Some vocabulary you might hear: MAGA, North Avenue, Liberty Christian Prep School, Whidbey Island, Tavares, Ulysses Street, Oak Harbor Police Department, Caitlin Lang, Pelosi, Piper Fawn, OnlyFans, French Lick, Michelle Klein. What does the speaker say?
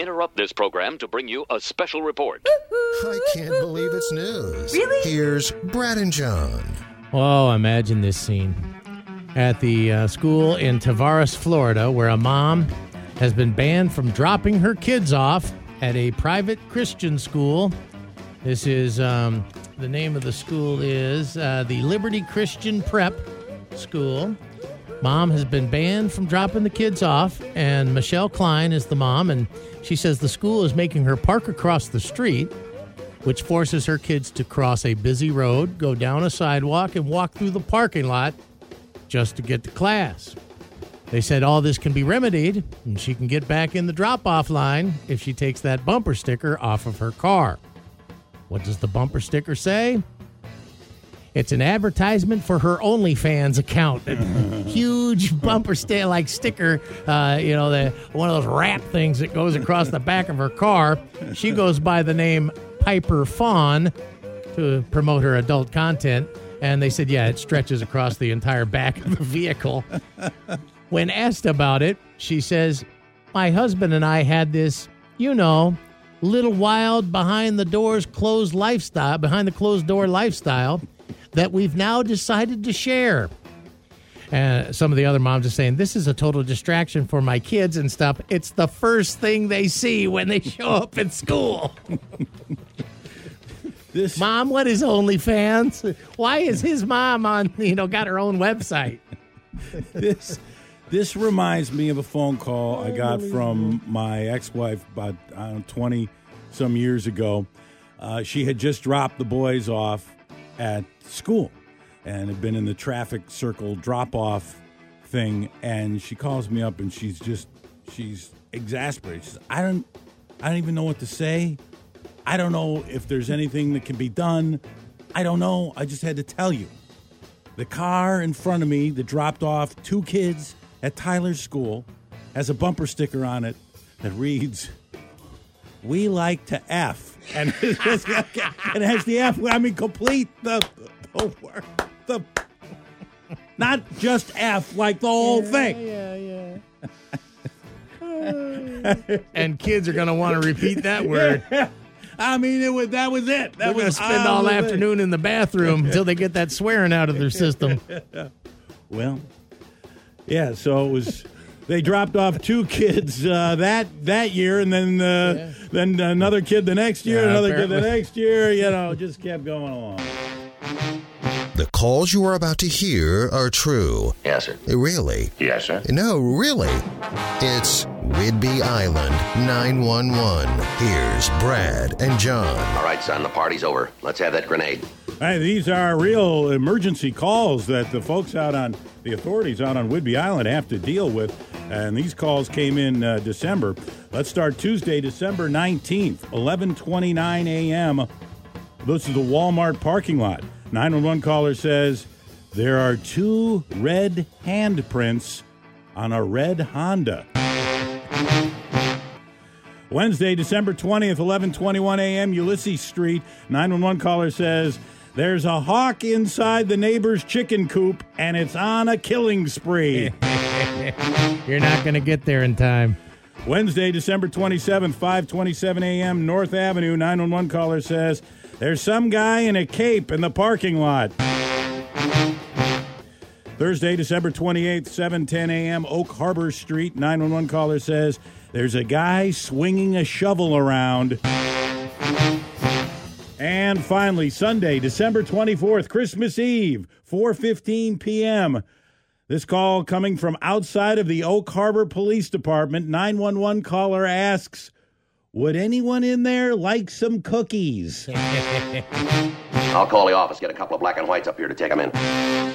interrupt this program to bring you a special report. I can't believe it's news. Really? Here's Brad and John. Oh, imagine this scene. At the school in Tavares, Florida, where a mom has been banned from dropping her kids off at a private Christian school. This is, the name of the school is the Liberty Christian Prep School. Mom has been banned from dropping the kids off, and Michelle Klein is the mom, and she says the school is making her park across the street, which forces her kids to cross a busy road, go down a sidewalk, and walk through the parking lot just to get to class. They said all this can be remedied, and she can get back in the drop-off line if she takes that bumper sticker off of her car. What does the bumper sticker say? It's an advertisement for her OnlyFans account. A huge bumper sticker, one of those wrap things that goes across the back of her car. She goes by the name Piper Fawn to promote her adult content. And they said, yeah, it stretches across the entire back of the vehicle. When asked about it, she says, my husband and I had this, little wild behind the closed door lifestyle that we've now decided to share. And some of the other moms are saying, this is a total distraction for my kids and stuff. It's the first thing they see when they show up at school. Mom, what is OnlyFans? Why is his mom on, got her own website? This reminds me of a phone call I got from my ex-wife about 20-some years ago. She had just dropped the boys off at school and had been in the traffic circle drop-off thing. And she calls me up, and she's exasperated. She says, I don't even know what to say. I don't know if there's anything that can be done. I don't know. I just had to tell you. The car in front of me that dropped off two kids at Tyler's school has a bumper sticker on it that reads, we like to F. And it has the F. I mean, complete the word. Not just F, like the whole thing. Yeah. And kids are going to want to repeat that word. Yeah. I mean, that was it. They're going to spend all afternoon in the bathroom until they get that swearing out of their system. Well... yeah, so it was. They dropped off two kids that year, and then another kid the next year, kid the next year. Just kept going along. The calls you are about to hear are true. Yes, sir. Really? Yes, sir. No, really. It's Whidbey Island 911. Here's Brad and John. All right, son, the party's over. Let's have that grenade. Hey, these are real emergency calls that the folks the authorities out on Whidbey Island have to deal with. And these calls came in December. Let's start Tuesday, December 19th, 11:29 a.m. This is the Walmart parking lot. 911 caller says, there are two red handprints on a red Honda. Wednesday, December 20th, 11:21 a.m., Ulysses Street. 911 caller says, there's a hawk inside the neighbor's chicken coop, and it's on a killing spree. You're not going to get there in time. Wednesday, December 27th, 5:27 a.m., North Avenue. 911 caller says, there's some guy in a cape in the parking lot. Thursday, December 28th, 7:10 a.m., Oak Harbor Street. 911 caller says, there's a guy swinging a shovel around. And finally, Sunday, December 24th, Christmas Eve, 4:15 p.m. This call coming from outside of the Oak Harbor Police Department. 911 caller asks, would anyone in there like some cookies? I'll call the office, get a couple of black and whites up here to take them in.